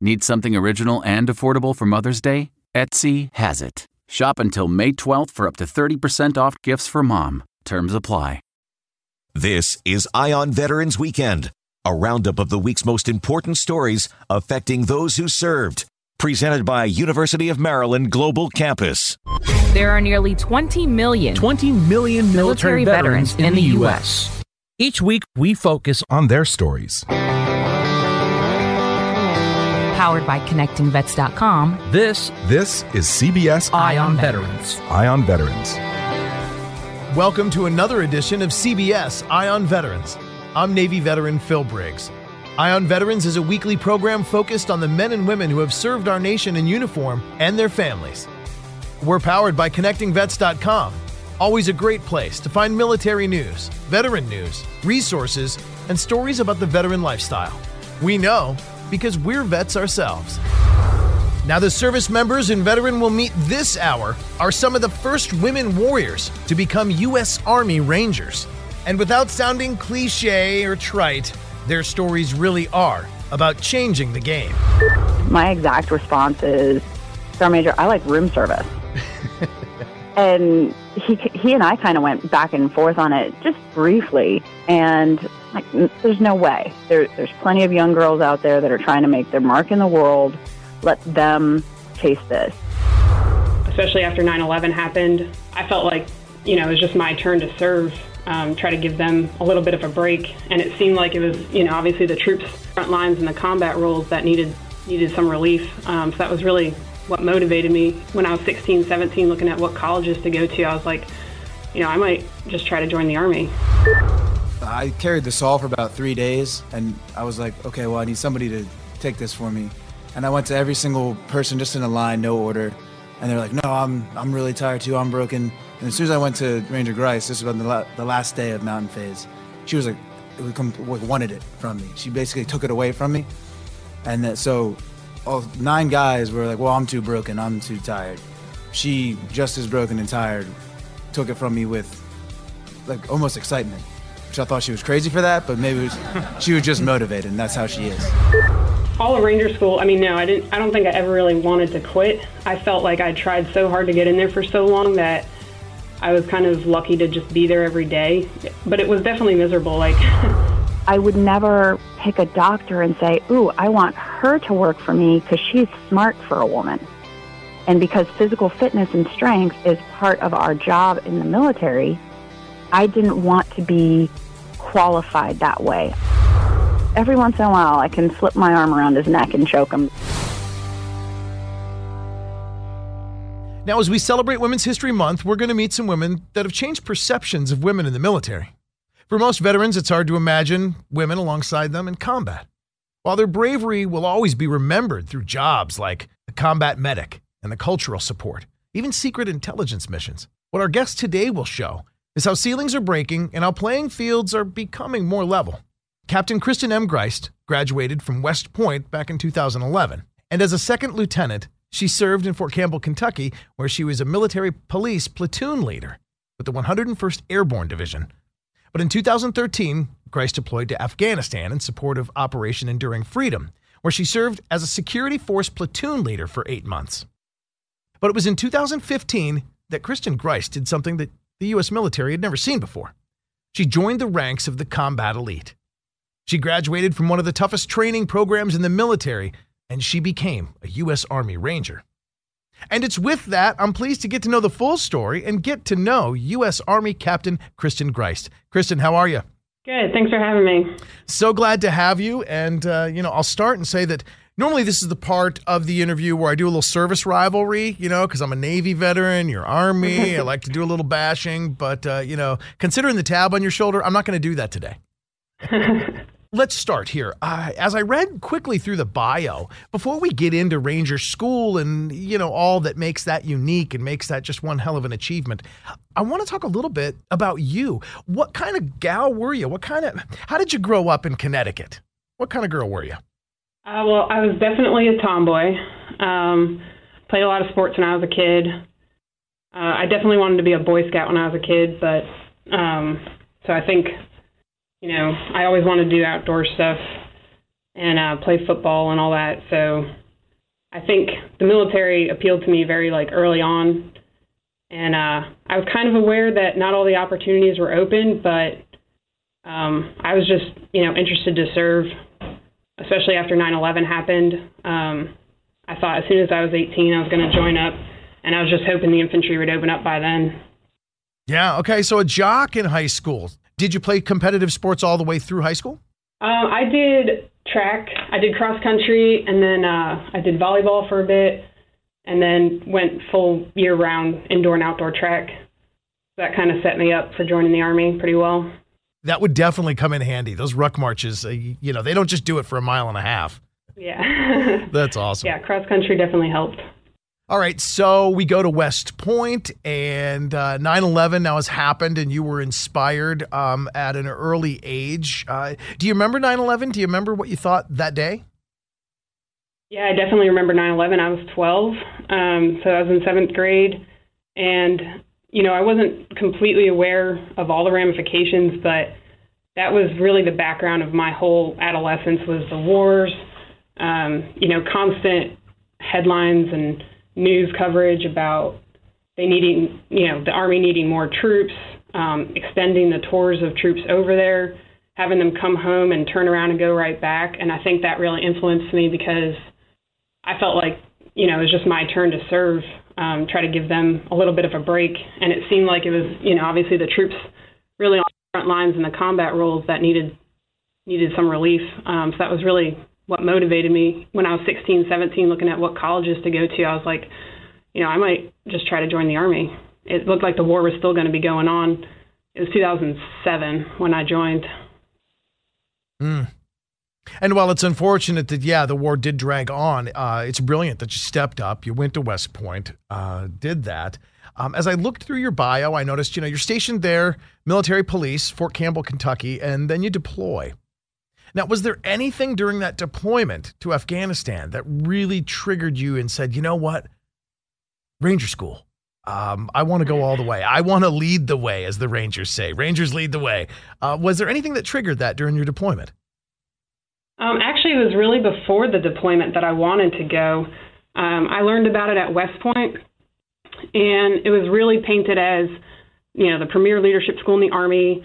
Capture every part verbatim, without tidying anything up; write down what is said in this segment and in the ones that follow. Need something original and affordable for Mother's Day? Etsy has it. Shop until May twelfth for up to thirty percent off gifts for mom. Terms apply. This is Ion Veterans Weekend, a roundup of the week's most important stories affecting those who served. Presented by University of Maryland Global Campus. There are nearly twenty million, twenty million military, military veterans, veterans in, in the U S. U S Each week, we focus on their stories. Powered by Connecting Vets dot com. This, this is C B S Ion Veterans. Ion Veterans. Welcome to another edition of C B S Ion Veterans. I'm Navy veteran Phil Briggs. Ion Veterans is a weekly program focused on the men and women who have served our nation in uniform and their families. We're powered by Connecting Vets dot com. Always a great place to find military news, veteran news, resources, and stories about the veteran lifestyle. We know, because we're vets ourselves. Now, the service members and veteran we'll meet this hour are some of the first women warriors to become U S Army Rangers. And without sounding cliche or trite, their stories really are about changing the game. My exact response is, Sergeant Major, I like room service. And he he and I kind of went back and forth on it just briefly, and like, there's no way. There, there's plenty of young girls out there that are trying to make their mark in the world. Let them chase this. Especially after nine eleven happened, I felt like, you know, it was just my turn to serve, um, try to give them a little bit of a break. And it seemed like it was, you know, obviously the troops' front lines and the combat roles that needed needed some relief. Um, so that was really what motivated me. When I was sixteen, seventeen, looking at what colleges to go to, I was like, you know, I might just try to join the Army. I carried the saw for about three days, and I was like, okay, well, I need somebody to take this for me. And I went to every single person just in a line, no order. And they're like, no, I'm I'm really tired too, I'm broken. And as soon as I went to Ranger Grice, this was about the, la- the last day of Mountain Phase, she was like, it was com- wanted it from me. She basically took it away from me. And that, so all nine guys were like, well, I'm too broken, I'm too tired. She, just as broken and tired, took it from me with like almost excitement. Which I thought she was crazy for that, but maybe it was, she was just motivated, and that's how she is. All of Ranger School, I mean, no, I didn't. I don't think I ever really wanted to quit. I felt like I tried so hard to get in there for so long that I was kind of lucky to just be there every day. But it was definitely miserable. Like, I would never pick a doctor and say, ooh, I want her to work for me because she's smart for a woman. And because physical fitness and strength is part of our job in the military, I didn't want to be qualified that way. Every once in a while, I can slip my arm around his neck and choke him. Now, as we celebrate Women's History Month, we're going to meet some women that have changed perceptions of women in the military. For most veterans, it's hard to imagine women alongside them in combat. While their bravery will always be remembered through jobs like the combat medic and the cultural support, even secret intelligence missions, what our guest today will show is how ceilings are breaking and how playing fields are becoming more level. Captain Kristen M. Griest graduated from West Point back in two thousand eleven, and as a second lieutenant, she served in Fort Campbell, Kentucky, where she was a military police platoon leader with the one hundred first Airborne Division. But in two thousand thirteen, Griest deployed to Afghanistan in support of Operation Enduring Freedom, where she served as a security force platoon leader for eight months. But it was in two thousand fifteen that Kristen Griest did something that the U S military had never seen before. She joined the ranks of the combat elite. She graduated from one of the toughest training programs in the military, and she became a U S Army Ranger. And it's with that I'm pleased to get to know the full story and get to know U S Army Captain Kristen Griest. Kristen, how are you? Good. Thanks for having me. So glad to have you. And, uh, you know, I'll start and say that normally this is the part of the interview where I do a little service rivalry, you know, because I'm a Navy veteran, you're Army. I like to do a little bashing. But, uh, you know, considering the tab on your shoulder, I'm not going to do that today. Let's start here. Uh, as I read quickly through the bio, before we get into Ranger School and, you know, all that makes that unique and makes that just one hell of an achievement, I want to talk a little bit about you. What kind of gal were you? What kind of, how did you grow up in Connecticut? What kind of girl were you? Uh, well, I was definitely a tomboy. Um, played a lot of sports when I was a kid. Uh, I definitely wanted to be a Boy Scout when I was a kid, but, um, so I think... You know, I always wanted to do outdoor stuff and uh, play football and all that. So I think the military appealed to me very, like, early on. And uh, I was kind of aware that not all the opportunities were open, but um, I was just, you know, interested to serve, especially after nine eleven happened. Um, I thought as soon as I was eighteen, I was going to join up, and I was just hoping the infantry would open up by then. Yeah, okay, so a jock in high school. Did you play competitive sports all the way through high school? Um, I did track. I did cross country, and then uh, I did volleyball for a bit, and then went full year-round indoor and outdoor track. So that kind of set me up for joining the Army pretty well. That would definitely come in handy. Those ruck marches, uh, you know, they don't just do it for a mile and a half. Yeah. That's awesome. Yeah, cross country definitely helped. All right, so we go to West Point, and uh, nine eleven now has happened, and you were inspired um, at an early age. Uh, do you remember nine eleven? Do you remember what you thought that day? Yeah, I definitely remember nine eleven. I was twelve, um, so I was in seventh grade. And, you know, I wasn't completely aware of all the ramifications, but that was really the background of my whole adolescence was the wars, um, you know, constant headlines and news coverage about they needing, you know, the Army needing more troops, um, extending the tours of troops over there, having them come home and turn around and go right back. And I think that really influenced me because I felt like, you know, it was just my turn to serve, um, try to give them a little bit of a break. And it seemed like it was, you know, obviously the troops really on the front lines in the combat roles that needed needed some relief. Um, so that was really what motivated me when I was sixteen, seventeen, looking at what colleges to go to. I was like, you know, I might just try to join the Army. It looked like the war was still going to be going on. It was two thousand seven when I joined. Mm. And while it's unfortunate that, yeah, the war did drag on, uh, it's brilliant that you stepped up. You went to West Point, uh, did that. Um, as I looked through your bio, I noticed, you know, you're stationed there, military police, Fort Campbell, Kentucky, and then you deploy. Now, was there anything during that deployment to Afghanistan that really triggered you and said, you know what, Ranger School, um, I want to go all the way. I want to lead the way, as the Rangers say. Rangers lead the way. Uh, was there anything that triggered that during your deployment? Um, actually, it was really before the deployment that I wanted to go. Um, I learned about it at West Point, and it was really painted as, you know, the premier leadership school in the Army.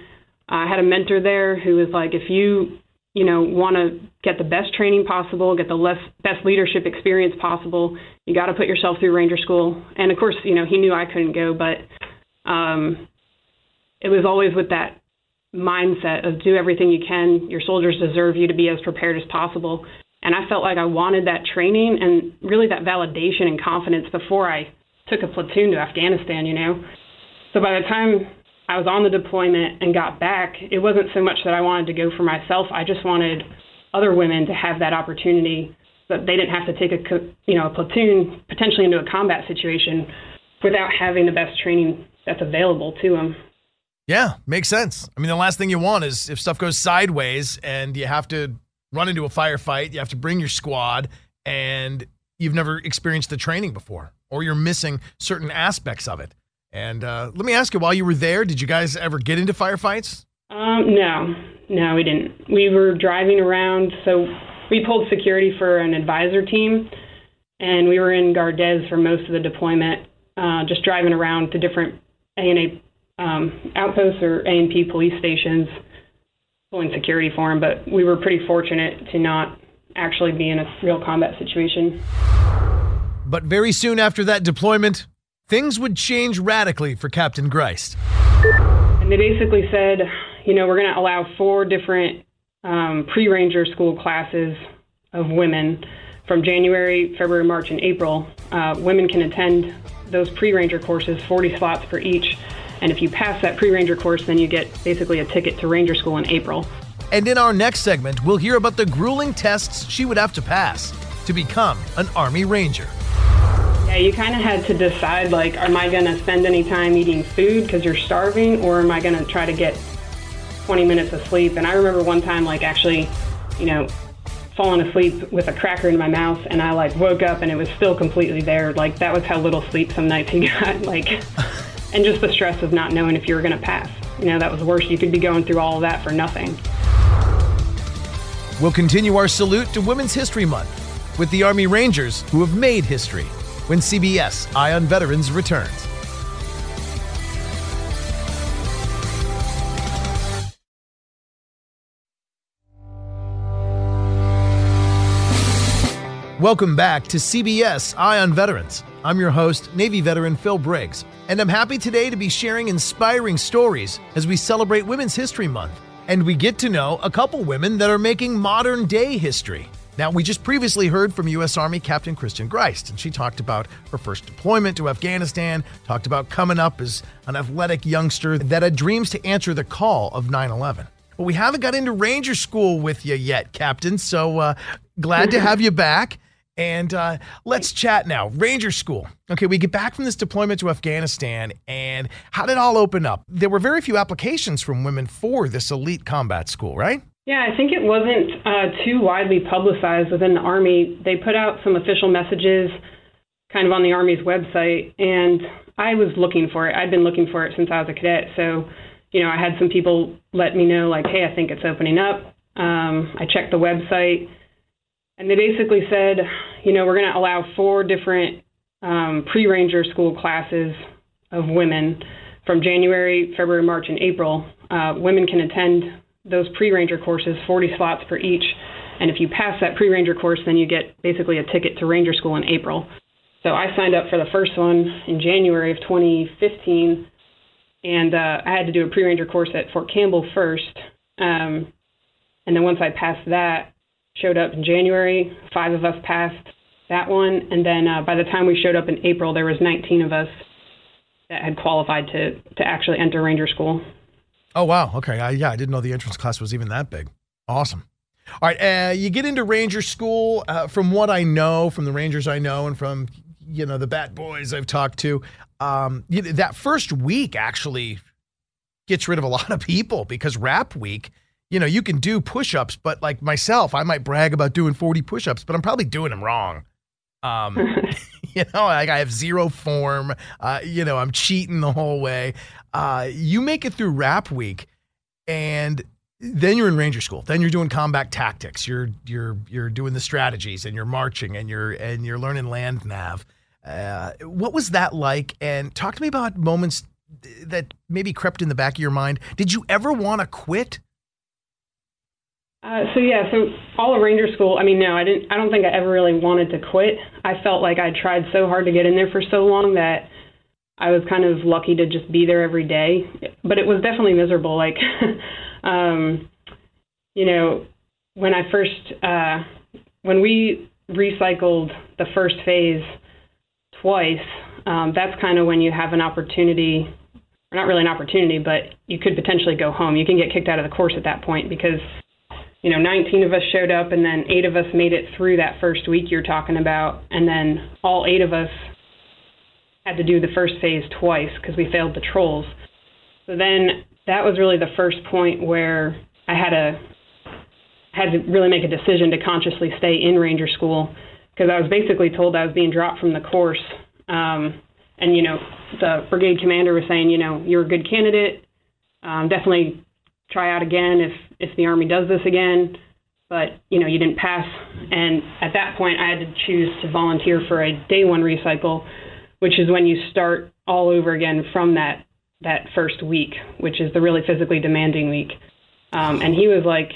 I had a mentor there who was like, if you... you know, want to get the best training possible, get the less, best leadership experience possible, you got to put yourself through Ranger School. And, of course, you know, he knew I couldn't go, but um, it was always with that mindset of do everything you can. Your soldiers deserve you to be as prepared as possible. And I felt like I wanted that training and really that validation and confidence before I took a platoon to Afghanistan, you know. So by the time I was on the deployment and got back, it wasn't so much that I wanted to go for myself. I just wanted other women to have that opportunity, but they didn't have to take a, you know, a platoon potentially into a combat situation without having the best training that's available to them. Yeah, makes sense. I mean, the last thing you want is if stuff goes sideways and you have to run into a firefight, you have to bring your squad, and you've never experienced the training before, or you're missing certain aspects of it. And uh, let me ask you, while you were there, did you guys ever get into firefights? Um, no, no, we didn't. We were driving around, so we pulled security for an advisor team, and we were in Gardez for most of the deployment, uh, just driving around to different A and A um, outposts or A and P police stations, pulling security for them. But we were pretty fortunate to not actually be in a real combat situation. But very soon after that deployment, things would change radically for Captain Griest. And they basically said, you know, we're going to allow four different um, pre-ranger school classes of women from January, February, March, and April. Uh, women can attend those pre-ranger courses, forty slots per each. And if you pass that pre-ranger course, then you get basically a ticket to ranger school in April. And in our next segment, we'll hear about the grueling tests she would have to pass to become an Army Ranger. Yeah, you kind of had to decide, like, am I going to spend any time eating food because you're starving, or am I going to try to get twenty minutes of sleep? And I remember one time, like, actually, you know, falling asleep with a cracker in my mouth, and I, like, woke up and it was still completely there. Like, that was how little sleep some nights you got, like, and just the stress of not knowing if you were going to pass. You know, that was worse. You could be going through all of that for nothing. We'll continue our salute to Women's History Month with the Army Rangers who have made history when C B S Eye on Veterans returns. Welcome back to C B S Eye on Veterans. I'm your host, Navy veteran Phil Briggs, and I'm happy today to be sharing inspiring stories as we celebrate Women's History Month, and we get to know a couple women that are making modern-day history. Now, we just previously heard from U S Army Captain Kristen Griest, and she talked about her first deployment to Afghanistan, talked about coming up as an athletic youngster that had dreams to answer the call of nine eleven. Well, we haven't got into Ranger School with you yet, Captain, so uh, glad to have you back. And uh, let's chat now. Ranger School. Okay, we get back from this deployment to Afghanistan, and how did it all open up? There were very few applications from women for this elite combat school, right? Yeah, I think it wasn't uh, too widely publicized within the Army. They put out some official messages kind of on the Army's website, and I was looking for it. I'd been looking for it since I was a cadet. So, you know, I had some people let me know, like, hey, I think it's opening up. Um, I checked the website, and they basically said, you know, we're going to allow four different um, pre-ranger school classes of women from January, February, March, and April. Uh, women can attend those pre-ranger courses, forty slots per each. And if you pass that pre-ranger course, then you get basically a ticket to ranger school in April. So I signed up for the first one in January of twenty fifteen, and uh, I had to do a pre-ranger course at Fort Campbell first. Um, and then once I passed that, showed up in January, five of us passed that one. And then uh, by the time we showed up in April, there was nineteen of us that had qualified to, to actually enter ranger school. Oh, wow. Okay. I, yeah, I didn't know the entrance class was even that big. Awesome. All right. Uh, you get into Ranger School. Uh, from what I know, from the Rangers I know, and from, you know, the bat boys I've talked to, um, you know, that first week actually gets rid of a lot of people because rap week, you know, you can do push-ups, but like myself, I might brag about doing forty push-ups, but I'm probably doing them wrong. Um, you know, like I have zero form, uh, you know, I'm cheating the whole way. Uh, you make it through rap week, and then you're in Ranger School. Then you're doing combat tactics. You're, you're, you're doing the strategies, and you're marching, and you're, and you're learning land nav. Uh, what was that like? And talk to me about moments that maybe crept in the back of your mind. Did you ever want to quit? Uh, so, yeah, so all of Ranger School, I mean, no, I didn't. I don't think I ever really wanted to quit. I felt like I tried so hard to get in there for so long that I was kind of lucky to just be there every day. But it was definitely miserable. Like, um, you know, when I first, uh, when we recycled the first phase twice, um, that's kind of when you have an opportunity, or not really an opportunity, but you could potentially go home. You can get kicked out of the course at that point because, you know, nineteen of us showed up, and then eight of us made it through that first week you're talking about. And then all eight of us had to do the first phase twice because we failed the trolls. So then that was really the first point where I had a had to really make a decision to consciously stay in Ranger School because I was basically told I was being dropped from the course. Um, and, you know, the brigade commander was saying, you know, you're a good candidate. Um, definitely try out again if, if the Army does this again. but, you know, you didn't pass. And at that point, I had to choose to volunteer for a day one recycle, which is when you start all over again from that that first week, which is the really physically demanding week. Um, and he was like,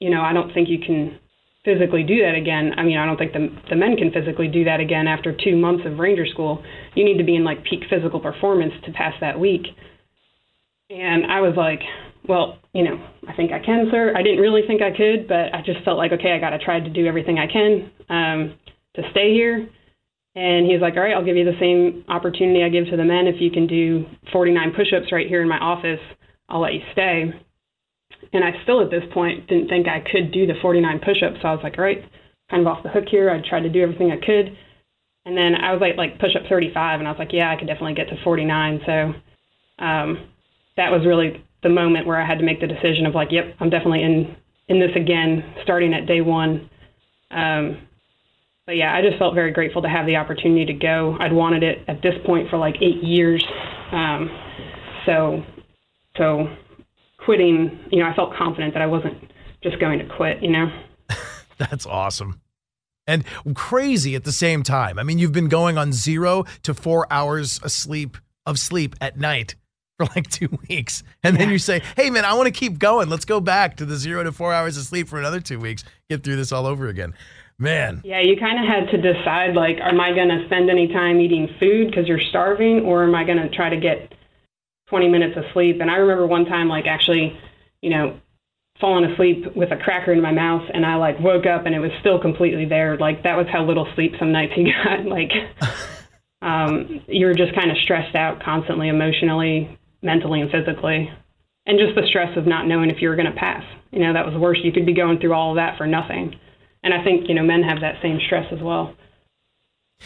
you know, I don't think you can physically do that again. I mean, I don't think the, the men can physically do that again after two months of Ranger school. You need to be in, like, peak physical performance to pass that week. And I was like, well, you know, I think I can, sir. I didn't really think I could, but I just felt like, okay, I got to try to do everything I can um, to stay here. And he was like, all right, I'll give you the same opportunity I give to the men. If you can do forty-nine push-ups right here in my office, I'll let you stay. And I still, at this point, didn't think I could do the forty-nine push-ups. So I was like, all right, kind of off the hook here. I tried to do everything I could. And then I was like, like push-up thirty-five, and I was like, yeah, I could definitely get to forty-nine. So um, that was really the moment where I had to make the decision of like, yep, I'm definitely in, in this again, starting at day one. Um, but yeah, I just felt very grateful to have the opportunity to go. I'd wanted it at this point for like eight years. Um, so, so quitting, you know, I felt confident that I wasn't just going to quit, you know? That's awesome. And crazy at the same time. I mean, you've been going on zero to four hours of sleep, of sleep at night for like two weeks. And yeah. Then you say, hey, man, I want to keep going. Let's go back to the zero to four hours of sleep for another two weeks. Get through this all over again. Man. Yeah, you kind of had to decide, like, am I going to spend any time eating food because you're starving, or am I going to try to get twenty minutes of sleep? And I remember one time, like, actually, you know, falling asleep with a cracker in my mouth, and I, like, woke up, and it was still completely there. Like, that was how little sleep some nights you got. Like, um, you were just kind of stressed out constantly, emotionally, mentally, and physically. And just the stress of not knowing if you were going to pass. You know, that was worse. You could be going through all of that for nothing. And I think, you know, men have that same stress as well.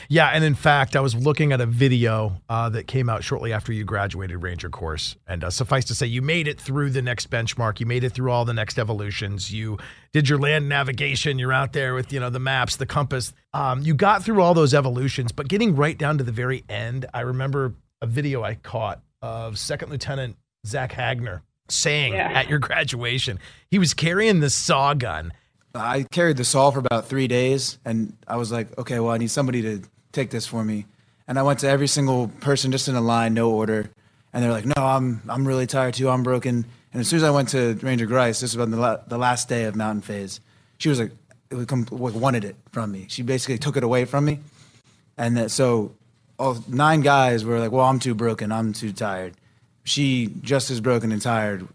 Yeah. And in fact, I was looking at a video uh, that came out shortly after you graduated Ranger course. And uh, suffice to say, you made it through the next benchmark. You made it through all the next evolutions. You did your land navigation. You're out there with, you know, the maps, the compass. Um, you got through all those evolutions. But getting right down to the very end, I remember a video I caught of Second Lieutenant Zach Hagner saying yeah. at your graduation, he was carrying this saw gun. I carried the saw for about three days, and I was like, okay, well, I need somebody to take this for me. And I went to every single person just in a line, no order. And they're like, no, I'm I'm really tired too, I'm broken. And as soon as I went to Ranger Griest, this was about the, la- the last day of Mountain Phase, she was like, it was com- wanted it from me. She basically took it away from me. And that, so all nine guys were like, well, I'm too broken, I'm too tired. She, just as broken and tired,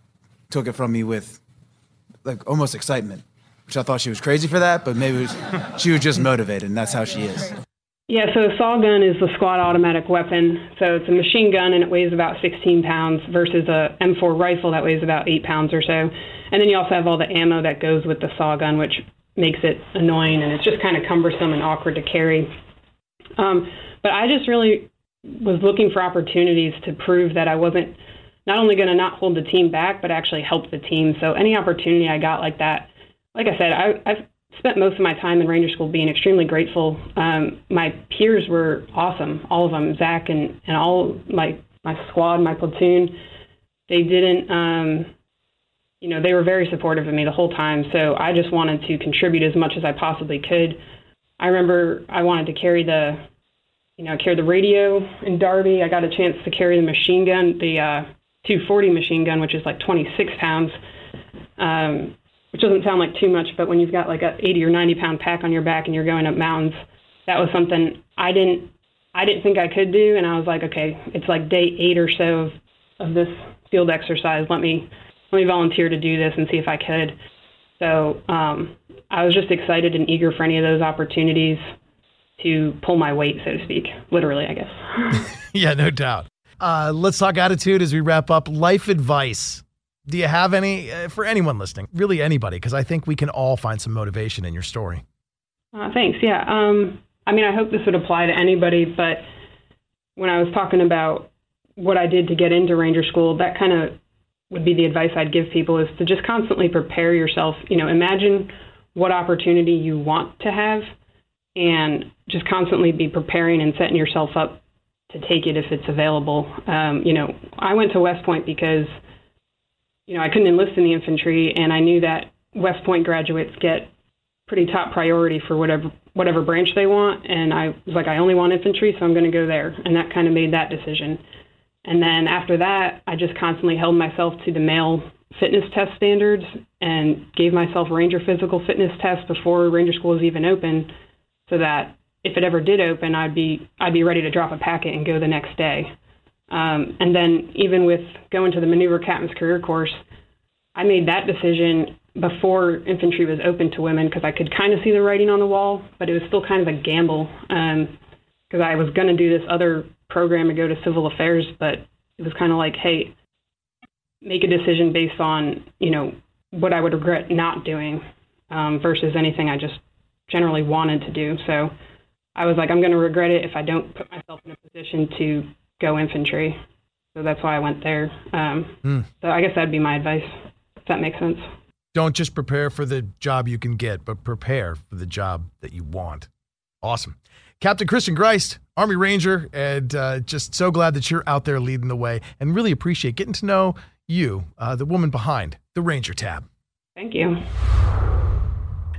took it from me with like almost excitement. Which I thought she was crazy for that, but maybe it was, she was just motivated, and that's how she is. Yeah, so a saw gun is the squad automatic weapon. So it's a machine gun, and it weighs about sixteen pounds versus a M four rifle that weighs about eight pounds or so. And then you also have all the ammo that goes with the saw gun, which makes it annoying, and it's just kind of cumbersome and awkward to carry. Um, but I just really was looking for opportunities to prove that I wasn't not only going to not hold the team back, but actually help the team. So any opportunity I got like that, like I said, I, I've spent most of my time in Ranger School being extremely grateful. Um, my peers were awesome, all of them, Zach and, and all my, my squad, my platoon. They didn't, um, you know, they were very supportive of me the whole time. So I just wanted to contribute as much as I possibly could. I remember I wanted to carry the, you know, carry the radio in Derby. I got a chance to carry the machine gun, the uh, two forty machine gun, which is like twenty-six pounds. Um, which doesn't sound like too much, but when you've got like an eighty or ninety pound pack on your back and you're going up mountains, that was something I didn't, I didn't think I could do. And I was like, okay, it's like day eight or so of, of this field exercise. Let me, let me volunteer to do this and see if I could. So um, I was just excited and eager for any of those opportunities to pull my weight, so to speak, literally, I guess. Yeah, no doubt. Uh, let's talk attitude as we wrap up. Life advice. Do you have any, uh, for anyone listening, really anybody, because I think we can all find some motivation in your story. Uh, thanks, yeah. Um, I mean, I hope this would apply to anybody, but when I was talking about what I did to get into Ranger School, that kind of would be the advice I'd give people is to just constantly prepare yourself. You know, imagine what opportunity you want to have and just constantly be preparing and setting yourself up to take it if it's available. Um, you know, I went to West Point because you know, I couldn't enlist in the infantry, and I knew that West Point graduates get pretty top priority for whatever whatever branch they want. And I was like, I only want infantry, so I'm going to go there. And that kind of made that decision. And then after that, I just constantly held myself to the male fitness test standards and gave myself Ranger physical fitness tests before Ranger School was even open, so that if it ever did open, I'd be I'd be ready to drop a packet and go the next day. Um, and then even with going to the Maneuver Captain's Career Course, I made that decision before infantry was open to women because I could kind of see the writing on the wall, but it was still kind of a gamble because um, I was going to do this other program and go to civil affairs, but it was kind of like, hey, make a decision based on, you know, what I would regret not doing um, versus anything I just generally wanted to do. So I was like, I'm going to regret it if I don't put myself in a position to go infantry. So that's why I went there. Um, mm. So I guess that'd be my advice, if that makes sense. Don't just prepare for the job you can get, but prepare for the job that you want. Awesome. Captain Kristen Griest, Army Ranger, and uh, just so glad that you're out there leading the way, and really appreciate getting to know you, uh, the woman behind the Ranger tab. Thank you.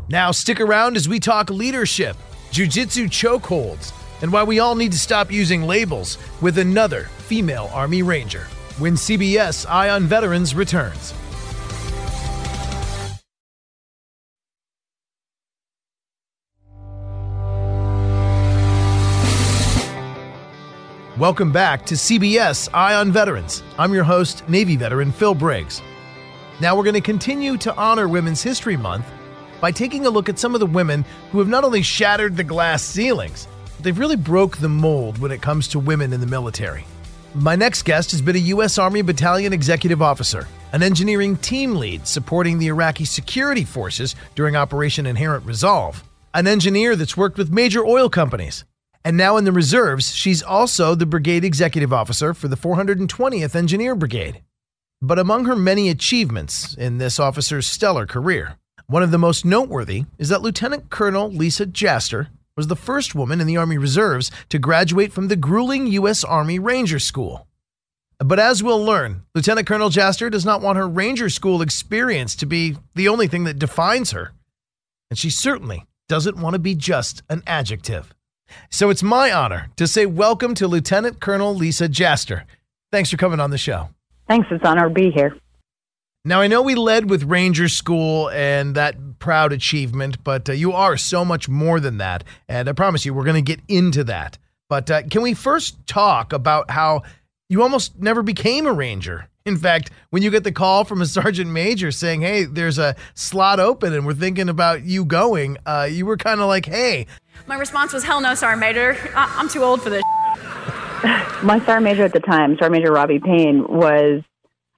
Now stick around as we talk leadership, jiu-jitsu chokeholds, and why we all need to stop using labels with another female Army Ranger when C B S Eye on Veterans returns. Welcome back to C B S Eye on Veterans. I'm your host, Navy veteran Phil Briggs. Now we're going to continue to honor Women's History Month by taking a look at some of the women who have not only shattered the glass ceilings, but they've really broke the mold when it comes to women in the military. My next guest has been a U S Army Battalion Executive Officer, an engineering team lead supporting the Iraqi security forces during Operation Inherent Resolve, an engineer that's worked with major oil companies. And now in the reserves, she's also the brigade executive officer for the four hundred twentieth Engineer Brigade. But among her many achievements in this officer's stellar career, one of the most noteworthy is that Lieutenant Colonel Lisa Jaster was the first woman in the Army Reserves to graduate from the grueling U S Army Ranger School. But as we'll learn, Lieutenant Colonel Jaster does not want her Ranger School experience to be the only thing that defines her. And she certainly doesn't want to be just an adjective. So it's my honor to say welcome to Lieutenant Colonel Lisa Jaster. Thanks for coming on the show. Thanks. It's an honor to be here. Now, I know we led with Ranger School and that proud achievement, but uh, you are so much more than that. And I promise you, we're going to get into that. But uh, can we first talk about how you almost never became a Ranger? In fact, when you get the call from a sergeant major saying, hey, there's a slot open and we're thinking about you going, uh, you were kind of like, hey. My response was, hell no, Sergeant Major. I- I'm too old for this. My Sergeant Major at the time, Sergeant Major Robbie Payne, was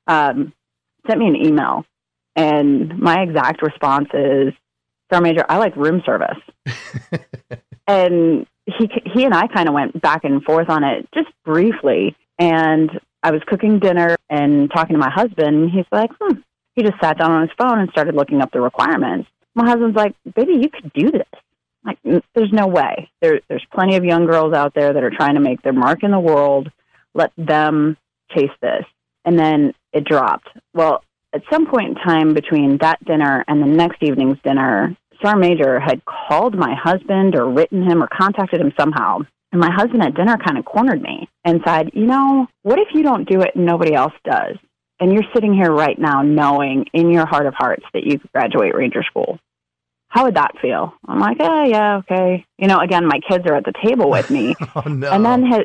um, sent me an email. And my exact response is, Sergeant Major, I like room service. And he he and I kind of went back and forth on it just briefly. And I was cooking dinner and talking to my husband. He's like, hmm. He just sat down on his phone and started looking up the requirements. My husband's like, baby, you could do this. Like, there's no way. There, there's plenty of young girls out there that are trying to make their mark in the world. Let them chase this. And then it dropped. Well, at some point in time between that dinner and the next evening's dinner, Sergeant Major had called my husband or written him or contacted him somehow. And my husband at dinner kind of cornered me and said, you know, what if you don't do it and nobody else does? And you're sitting here right now knowing in your heart of hearts that you could graduate Ranger School. How would that feel? I'm like, oh, yeah, okay. You know, again, my kids are at the table with me. Oh, no. And then his,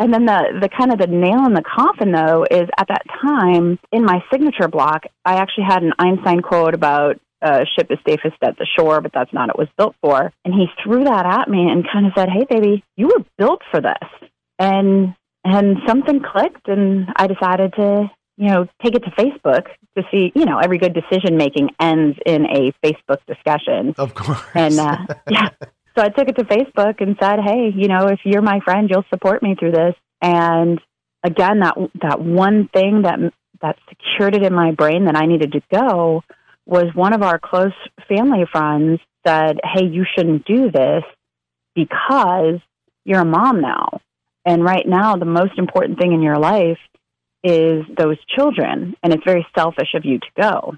and then the, the kind of the nail in the coffin, though, is at that time in my signature block, I actually had an Einstein quote about a uh, ship is safest at the shore, but that's not what it was built for. And he threw that at me and kind of said, hey, baby, you were built for this. And and something clicked, and I decided to, you know, take it to Facebook to see, you know, every good decision-making ends in a Facebook discussion. Of course. And uh, yeah, so I took it to Facebook and said, hey, you know, if you're my friend, you'll support me through this. And again, that that one thing that that secured it in my brain that I needed to go was one of our close family friends said, hey, you shouldn't do this because you're a mom now. And right now, the most important thing in your life is those children, and it's very selfish of you to go.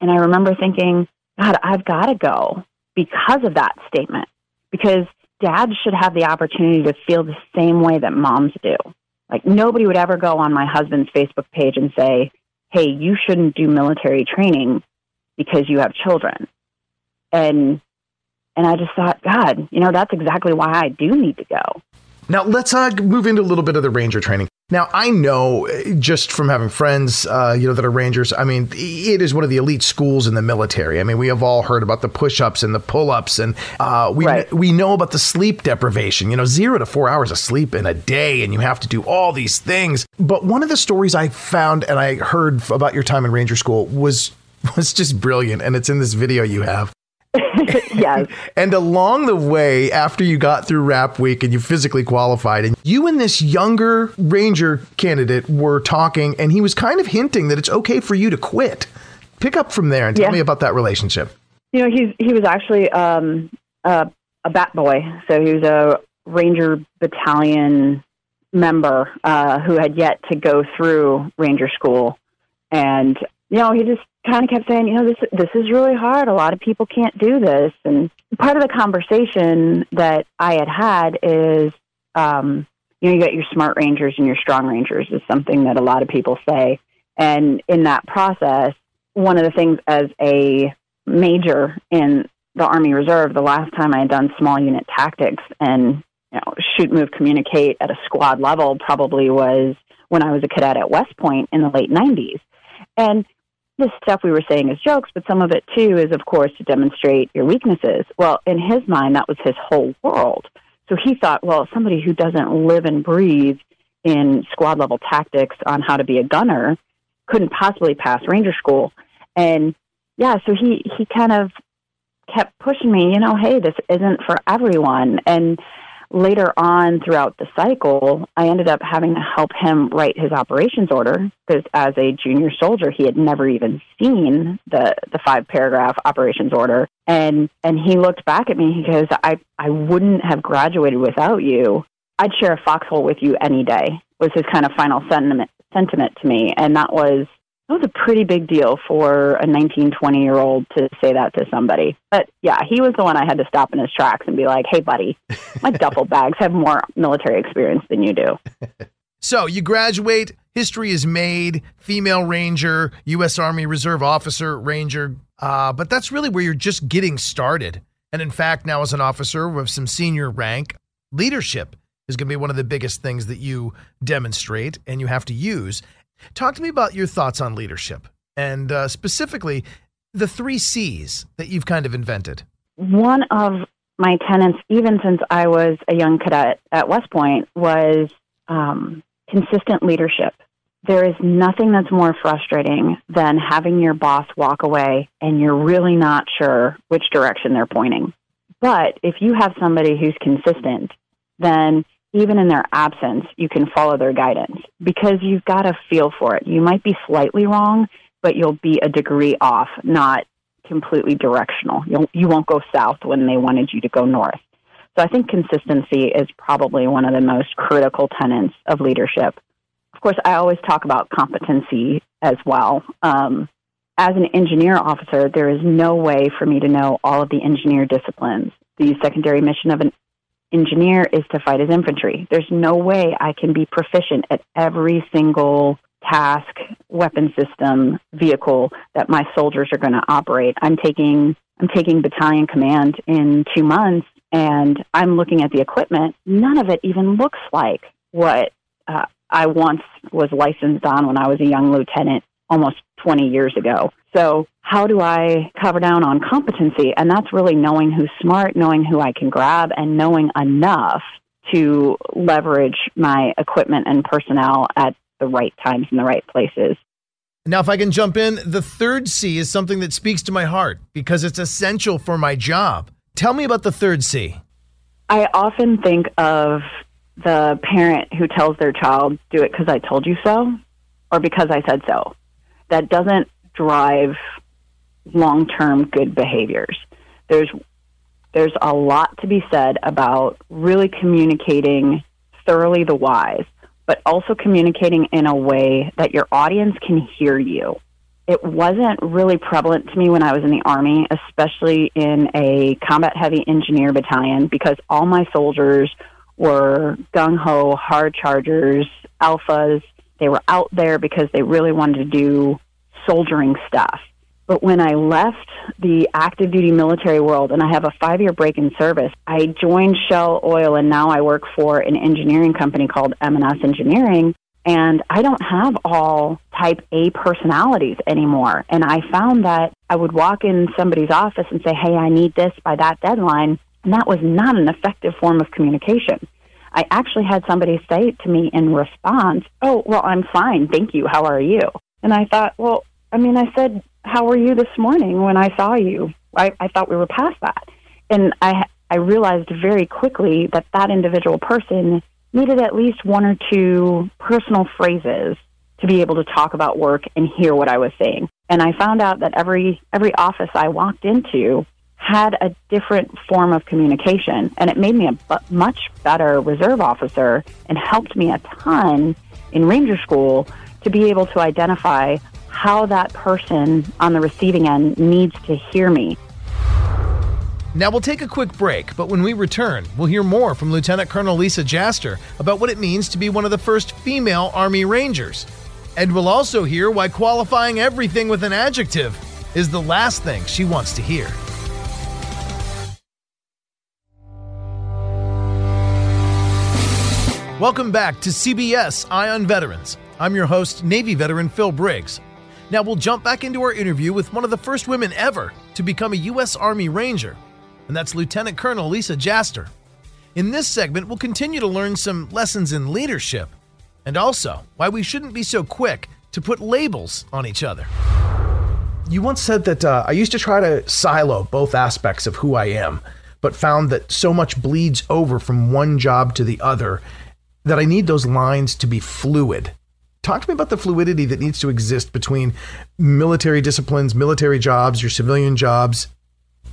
And I remember thinking, God, I've got to go. because of that statement, because dads should have the opportunity to feel the same way that moms do. Like, nobody would ever go on my husband's Facebook page and say, hey, you shouldn't do military training because you have children. And and I just thought, God, you know, that's exactly why I do need to go. Now, let's uh, move into a little bit of the Ranger training. Now, I know just from having friends, uh, you know, that are Rangers, I mean, it is one of the elite schools in the military. I mean, we have all heard about the push-ups and the pull-ups, and uh, we right. we know about the sleep deprivation, you know, zero to four hours of sleep in a day, and you have to do all these things. But one of the stories I found and I heard about your time in Ranger school was was just brilliant, and it's in this video you have. Yes. And along the way, after you got through RAP week and you physically qualified, and you and this younger Ranger candidate were talking, and he was kind of hinting that it's okay for you to quit. Pick up from there and tell yeah. me about that relationship. You know, he's, he was actually um, uh, a bat boy. So he was a Ranger battalion member uh, who had yet to go through Ranger school. And, you know, he just kind of kept saying, you know, this this is really hard. A lot of people can't do this. And part of the conversation that I had had is, um, you know, you got your smart Rangers and your strong Rangers is something that a lot of people say. And in that process, one of the things as a major in the Army Reserve, the last time I had done small unit tactics and, you know, shoot, move, communicate at a squad level probably was when I was a cadet at West Point in the late nineties. And this stuff we were saying is jokes, but some of it, too, is, of course, to demonstrate your weaknesses. Well, in his mind, that was his whole world. So he thought, well, somebody who doesn't live and breathe in squad-level tactics on how to be a gunner couldn't possibly pass Ranger school. And, yeah, so he, he kind of kept pushing me, you know, hey, this isn't for everyone. And later on throughout the cycle, I ended up having to help him write his operations order because as a junior soldier, he had never even seen the, the five-paragraph operations order. And and he looked back at me because I, I wouldn't have graduated without you. I'd share a foxhole with you any day was his kind of final sentiment sentiment to me. And that was, that was a pretty big deal for a nineteen, twenty-year-old to say that to somebody. But, yeah, he was the one I had to stop in his tracks and be like, hey, buddy, my duffel bags have more military experience than you do. So you graduate, history is made, female Ranger, U S Army Reserve officer, Ranger. Uh, but that's really where you're just getting started. And, in fact, now as an officer with some senior rank, leadership is going to be one of the biggest things that you demonstrate and you have to use. Talk to me about your thoughts on leadership and uh, specifically the three C's that you've kind of invented. One of my tenets, even since I was a young cadet at West Point, was um, consistent leadership. There is nothing that's more frustrating than having your boss walk away and you're really not sure which direction they're pointing. But if you have somebody who's consistent, then even in their absence, you can follow their guidance because you've got a feel for it. You might be slightly wrong, but you'll be a degree off, not completely directional. You'll, you won't go south when they wanted you to go north. So I think consistency is probably one of the most critical tenets of leadership. Of course, I always talk about competency as well. Um, as an engineer officer, there is no way for me to know all of the engineer disciplines. The secondary mission of an engineer is to fight as infantry. There's no way I can be proficient at every single task, weapon system, vehicle that my soldiers are going to operate. I'm taking I'm taking battalion command in two months, and I'm looking at the equipment. None of it even looks like what uh, I once was licensed on when I was a young lieutenant almost twenty years ago. So how do I cover down on competency? And that's really knowing who's smart, knowing who I can grab, and knowing enough to leverage my equipment and personnel at the right times and the right places. Now, if I can jump in, the third C is something that speaks to my heart because it's essential for my job. Tell me about the third C. I often think of the parent who tells their child, do it because I told you so, or because I said so. That doesn't drive long-term good behaviors. There's there's a lot to be said about really communicating thoroughly the whys, but also communicating in a way that your audience can hear you. it wasn't really prevalent to me when I was in the Army, especially in a combat-heavy engineer battalion, because all my soldiers were gung-ho, hard chargers, alphas. They were out there because they really wanted to do soldiering stuff. But when I left the active duty military world, and I have a five-year break in service, I joined Shell Oil, and now I work for an engineering company called M and S Engineering, and I don't have all type A personalities anymore. And I found that I would walk in somebody's office and say, hey, I need this by that deadline, and that was not an effective form of communication. I actually had somebody say to me in response, oh, well, I'm fine, thank you, how are you? And I thought, well, I mean, I said, how were you this morning when I saw you? I, I thought we were past that. And I, I realized very quickly that that individual person needed at least one or two personal phrases to be able to talk about work and hear what I was saying. And I found out that every every office I walked into had a different form of communication, and it made me a much better reserve officer and helped me a ton in Ranger School to be able to identify how that person on the receiving end needs to hear me. Now we'll take a quick break, but when we return, we'll hear more from Lieutenant Colonel Lisa Jaster about what it means to be one of the first female Army Rangers. And we'll also hear why qualifying everything with an adjective is the last thing she wants to hear. Welcome back to C B S Eye on Veterans. I'm your host, Navy veteran Phil Briggs. Now we'll jump back into our interview with one of the first women ever to become a U S Army Ranger, and that's Lieutenant Colonel Lisa Jaster. In this segment, we'll continue to learn some lessons in leadership and also why we shouldn't be so quick to put labels on each other. You once said that uh, I used to try to silo both aspects of who I am, but found that so much bleeds over from one job to the other that I need those lines to be fluid. Talk to me about the fluidity that needs to exist between military disciplines, military jobs, your civilian jobs,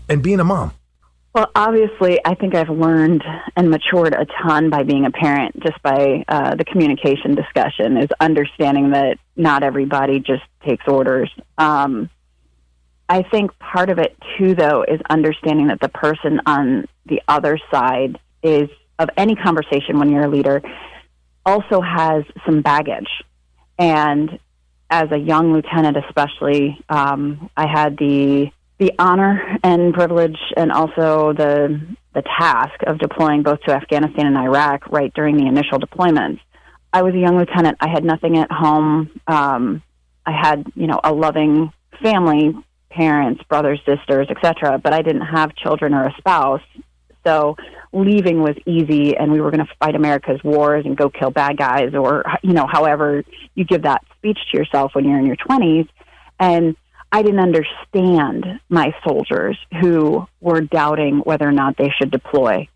and being a mom. Well, obviously, I think I've learned and matured a ton by being a parent, just by uh, the communication discussion, is understanding that not everybody just takes orders. Um, I think part of it, too, though, is understanding that the person on the other side is, of any conversation when you're a leader, also has some baggage. And as a young lieutenant especially, um, I had the the honor and privilege and also the the task of deploying both to Afghanistan and Iraq right during the initial deployments. I was a young lieutenant. I had nothing at home. Um, I had, you know, a loving family, parents, brothers, sisters, et cetera, but I didn't have children or a spouse. So leaving was easy, and we were going to fight America's wars and go kill bad guys, or, you know, however you give that speech to yourself when you're in your twenties. And I didn't understand my soldiers who were doubting whether or not they should deploy.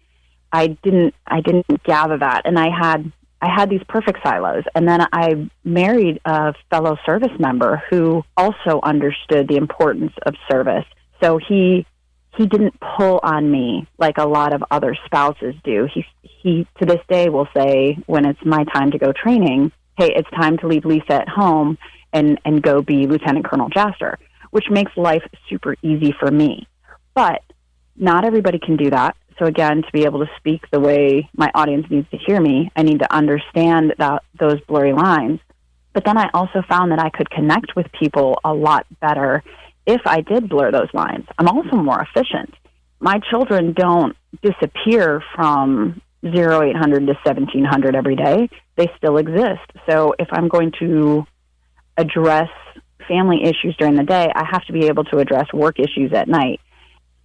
I didn't, I didn't gather that. And I had, I had these perfect silos. And then I married a fellow service member who also understood the importance of service. So he, He didn't pull on me like a lot of other spouses do. He, he to this day, will say when it's my time to go training, hey, it's time to leave Lisa at home and, and go be Lieutenant Colonel Jaster, which makes life super easy for me. But not everybody can do that. So again, to be able to speak the way my audience needs to hear me, I need to understand that, those blurry lines. But then I also found that I could connect with people a lot better if I did blur those lines. I'm also more efficient. My children don't disappear from oh eight hundred to seventeen hundred every day. They still exist. So if I'm going to address family issues during the day, I have to be able to address work issues at night.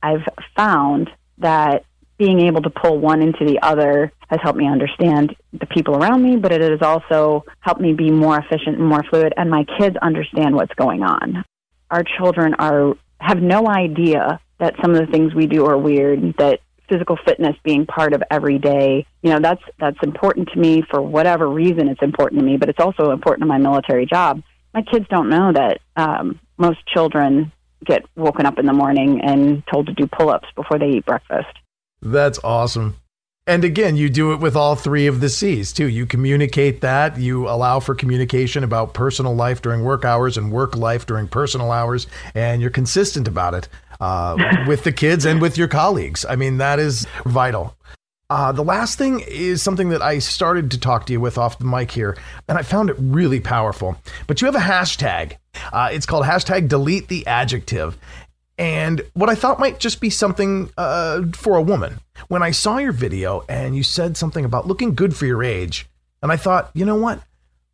I've found that being able to pull one into the other has helped me understand the people around me, but it has also helped me be more efficient and more fluid, and my kids understand what's going on. Our children are have no idea that some of the things we do are weird, that physical fitness being part of every day, you know, that's that's important to me for whatever reason it's important to me, but it's also important to my military job. My kids don't know that um, most children get woken up in the morning and told to do pull-ups before they eat breakfast. That's awesome. And again, you do it with all three of the C's too. You communicate that, you allow for communication about personal life during work hours and work life during personal hours, and you're consistent about it uh, with the kids and with your colleagues. I mean, that is vital. Uh, the last thing is something that I started to talk to you with off the mic here, and I found it really powerful. But you have a hashtag. Uh, it's called hashtag delete the adjective. And what I thought might just be something uh, for a woman, when I saw your video and you said something about looking good for your age, and I thought, you know what?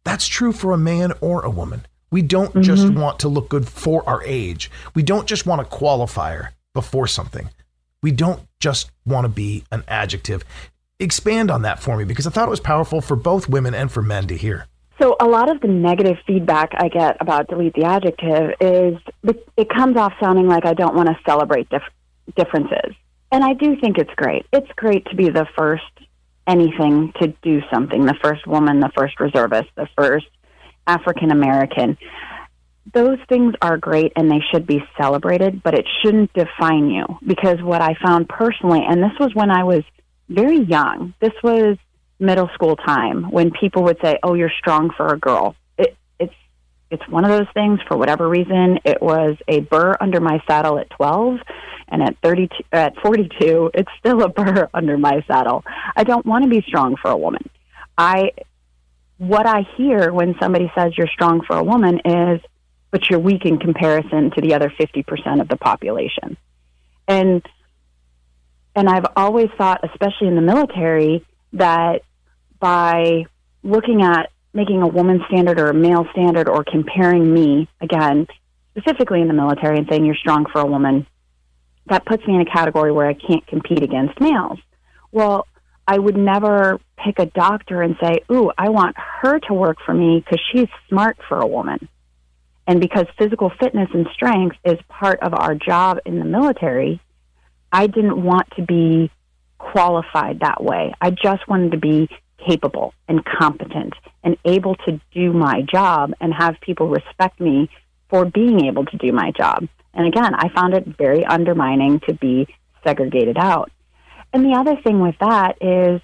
That's true for a man or a woman. We don't mm-hmm. just want to look good for our age. We don't just want a qualifier before something. We don't just want to be an adjective. Expand on that for me, because I thought it was powerful for both women and for men to hear. So a lot of the negative feedback I get about delete the adjective is it comes off sounding like I don't want to celebrate dif- differences. And I do think it's great. It's great to be the first anything to do something, the first woman, the first reservist, the first African American. Those things are great and they should be celebrated, but it shouldn't define you. Because what I found personally, and this was when I was very young, this was middle school time, when people would say, oh, you're strong for a girl. It, it's it's one of those things, for whatever reason. It was a burr under my saddle at twelve, and at thirty-two, at forty-two, it's still a burr under my saddle. I don't want to be strong for a woman. I What I hear when somebody says you're strong for a woman is, but you're weak in comparison to the other fifty percent of the population. And And I've always thought, especially in the military, that by looking at making a woman's standard or a male standard, or comparing me, again, specifically in the military, and saying you're strong for a woman, that puts me in a category where I can't compete against males. Well, I would never pick a doctor and say, ooh, I want her to work for me because she's smart for a woman. And because physical fitness and strength is part of our job in the military, I didn't want to be qualified that way. I just wanted to be capable and competent and able to do my job and have people respect me for being able to do my job. And again, I found it very undermining to be segregated out. And the other thing with that is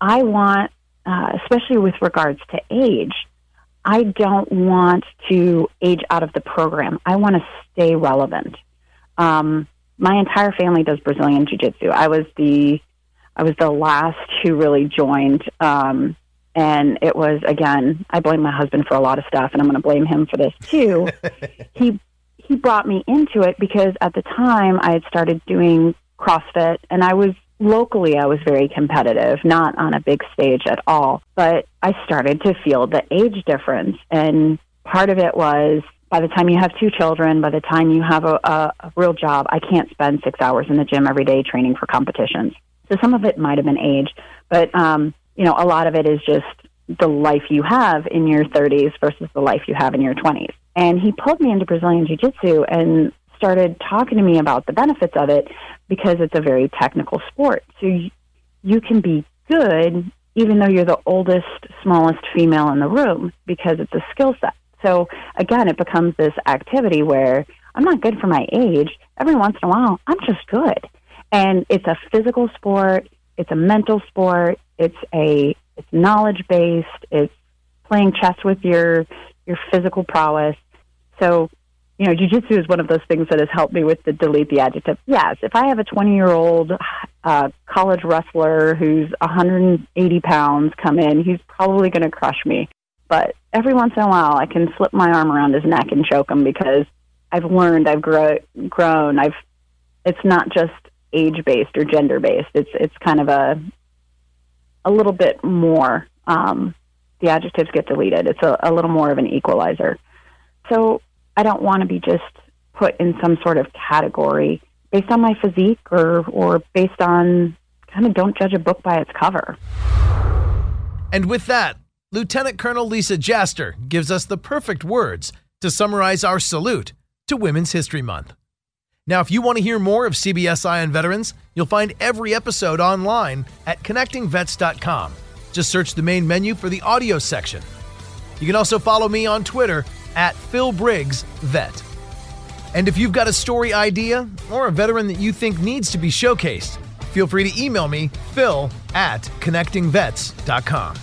I want, uh, especially with regards to age, I don't want to age out of the program. I want to stay relevant. Um, My entire family does Brazilian Jiu-Jitsu. I was the, I was the last who really joined, um, and it was, again, I blame my husband for a lot of stuff, and I'm going to blame him for this too. he he brought me into it because at the time I had started doing CrossFit, and I was locally I was very competitive, not on a big stage at all. But I started to feel the age difference, and part of it was, by the time you have two children, by the time you have a, a, a real job, I can't spend six hours in the gym every day training for competitions. So some of it might have been age, but, um, you know, a lot of it is just the life you have in your thirties versus the life you have in your twenties. And he pulled me into Brazilian Jiu-Jitsu and started talking to me about the benefits of it, because it's a very technical sport. So you, you can be good even though you're the oldest, smallest female in the room, because it's a skill set. So, again, it becomes this activity where I'm not good for my age. Every once in a while, I'm just good. And it's a physical sport. It's a mental sport. It's a it's knowledge-based. It's playing chess with your, your physical prowess. So, you know, jiu-jitsu is one of those things that has helped me with the delete the adjective. Yes, if I have a twenty-year-old uh, college wrestler who's one hundred eighty pounds come in, he's probably going to crush me. But every once in a while, I can slip my arm around his neck and choke him, because I've learned, I've grow, grown. I've. It's not just age-based or gender-based. It's it's kind of a a little bit more. Um, the adjectives get deleted. It's a, a little more of an equalizer. So I don't want to be just put in some sort of category based on my physique, or, or based on, kind of, don't judge a book by its cover. And with that, Lieutenant Colonel Lisa Jaster gives us the perfect words to summarize our salute to Women's History Month. Now, if you want to hear more of C B S Eye on Veterans, you'll find every episode online at connecting vets dot com. Just search the main menu for the audio section. You can also follow me on Twitter at Phil Briggs Vet. And if you've got a story idea or a veteran that you think needs to be showcased, feel free to email me, Phil, at Connecting Vets dot com.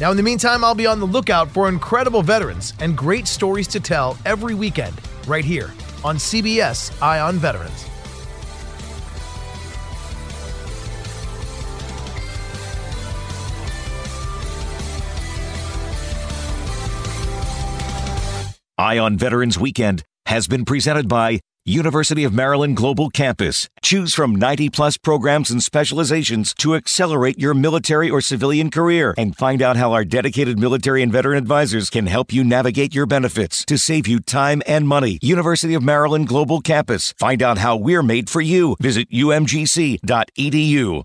Now, in the meantime, I'll be on the lookout for incredible veterans and great stories to tell every weekend right here on C B S Eye on Veterans. Eye on Veterans Weekend has been presented by University of Maryland Global Campus. Choose from ninety plus programs and specializations to accelerate your military or civilian career, and find out how our dedicated military and veteran advisors can help you navigate your benefits to save you time and money. University of Maryland Global Campus. Find out how we're made for you. Visit U M G C dot E D U.